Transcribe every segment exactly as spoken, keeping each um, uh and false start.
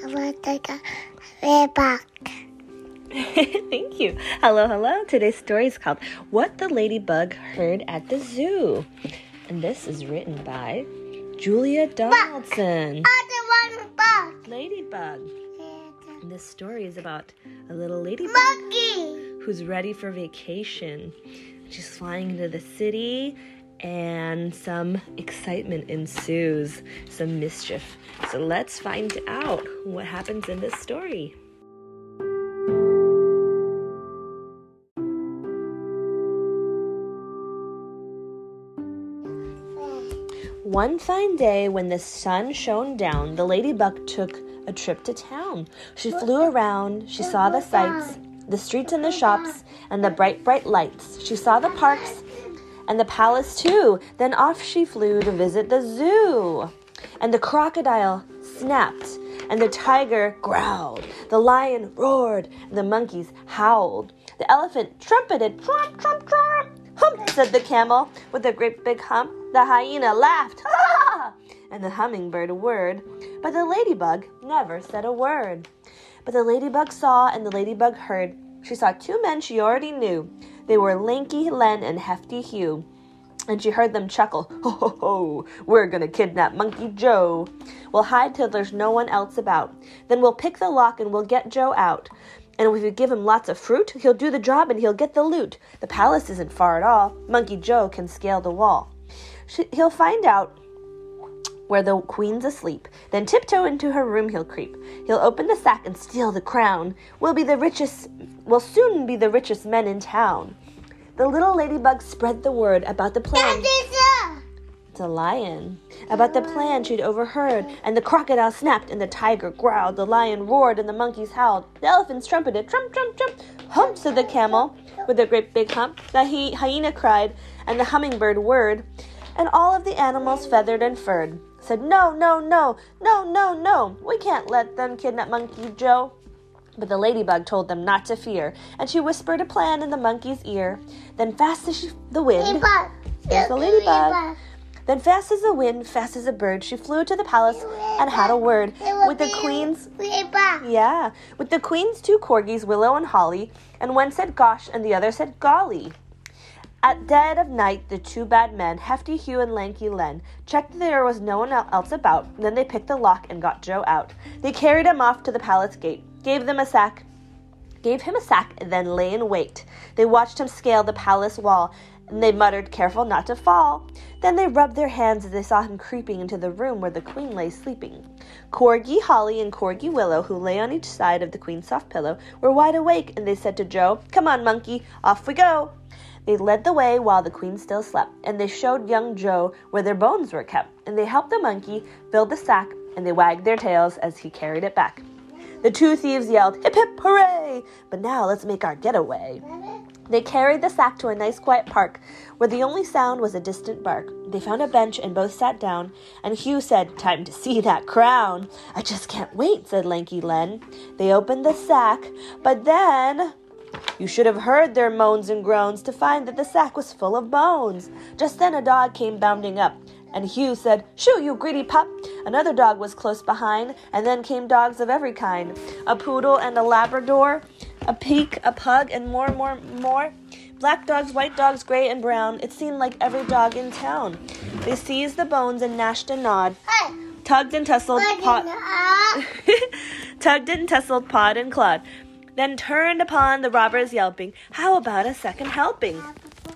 I want to go way back. Thank you. Hello, hello. Today's story is called What the Ladybug Heard at the Zoo. And this is written by Julia Donaldson. I want a bug. Ladybug. And this story is about a little ladybug Monkey. Who's ready for vacation. She's flying into the city, and some excitement ensues, some mischief. So let's find out what happens in this story. One fine day when the sun shone down, the ladybug took a trip to town. She flew around, she saw the sights, the streets and the shops, and the bright, bright lights. She saw the parks and the palace too. Then off she flew to visit the zoo. And the crocodile snapped, and the tiger growled. The lion roared, and the monkeys howled. The elephant trumpeted, trump, trump, trump. Hump, said the camel with a great big hump. The hyena laughed, ha! And the hummingbird whirred. But the ladybug never said a word. But the ladybug saw and the ladybug heard. She saw two men she already knew. They were Lanky Len and Hefty Hugh. And she heard them chuckle, ho, ho, ho, we're going to kidnap Monkey Joe. We'll hide till there's no one else about. Then we'll pick the lock and we'll get Joe out. And if you give him lots of fruit, he'll do the job and he'll get the loot. The palace isn't far at all. Monkey Joe can scale the wall. She, he'll find out where the queen's asleep. Then tiptoe into her room he'll creep. He'll open the sack and steal the crown. We'll be the richest, we'll soon be the richest men in town. The little ladybug spread the word about the plan. It's a lion. About the plan she'd overheard. And the crocodile snapped and the tiger growled. The lion roared and the monkeys howled. The elephants trumpeted, trump, trump, trump. Hump, said the camel with a great big hump. The hy- hyena cried and the hummingbird whirred. And all of the animals feathered and furred said, no, no, no, no, no, no, we can't let them kidnap Monkey Joe. But the ladybug told them not to fear, and she whispered a plan in the monkey's ear. Then fast as she, the wind, there's the ladybug. Then fast as the wind, fast as a bird, she flew to the palace and had a word with the queen's, yeah, with the queen's two corgis, Willow and Holly, and one said gosh and the other said golly. At dead of night, the two bad men, Hefty Hugh and Lanky Len, checked that there was no one else about. Then they picked the lock and got Joe out. They carried him off to the palace gate, gave them a sack, gave him a sack, and then lay in wait. They watched him scale the palace wall, and they muttered, careful not to fall. Then they rubbed their hands as they saw him creeping into the room where the queen lay sleeping. Corgi Holly and Corgi Willow, who lay on each side of the queen's soft pillow, were wide awake, and they said to Joe, come on, monkey, off we go. They led the way while the queen still slept, and they showed young Joe where their bones were kept, and they helped the monkey build the sack, and they wagged their tails as he carried it back. The two thieves yelled, hip, hip, hooray! But now let's make our getaway. They carried the sack to a nice quiet park, where the only sound was a distant bark. They found a bench and both sat down, and Hugh said, time to see that crown. I just can't wait, said Lanky Len. They opened the sack, but then... You should have heard their moans and groans to find that the sack was full of bones. Just then a dog came bounding up, and Hugh said, shoo, you greedy pup. Another dog was close behind, and then came dogs of every kind, a poodle and a Labrador, a pig, a pug, and more, more, more. Black dogs, white dogs, gray and brown. It seemed like every dog in town. They seized the bones and gnashed and gnawed, hey, tugged and tussled, pawed, tugged and tussled, pawed and clawed. Then turned upon the robbers, yelping, how about a second helping?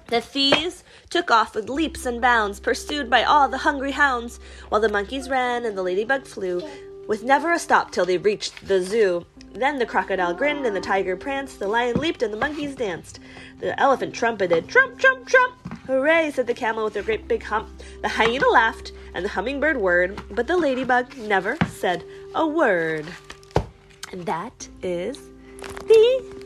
The thieves took off with leaps and bounds, pursued by all the hungry hounds, while the monkeys ran and the ladybug flew, with never a stop till they reached the zoo. Then the crocodile grinned and the tiger pranced, the lion leaped and the monkeys danced. The elephant trumpeted, trump, trump, trump. Hooray, said the camel with a great big hump. The hyena laughed and the hummingbird whirred, but the ladybug never said a word. And that is... the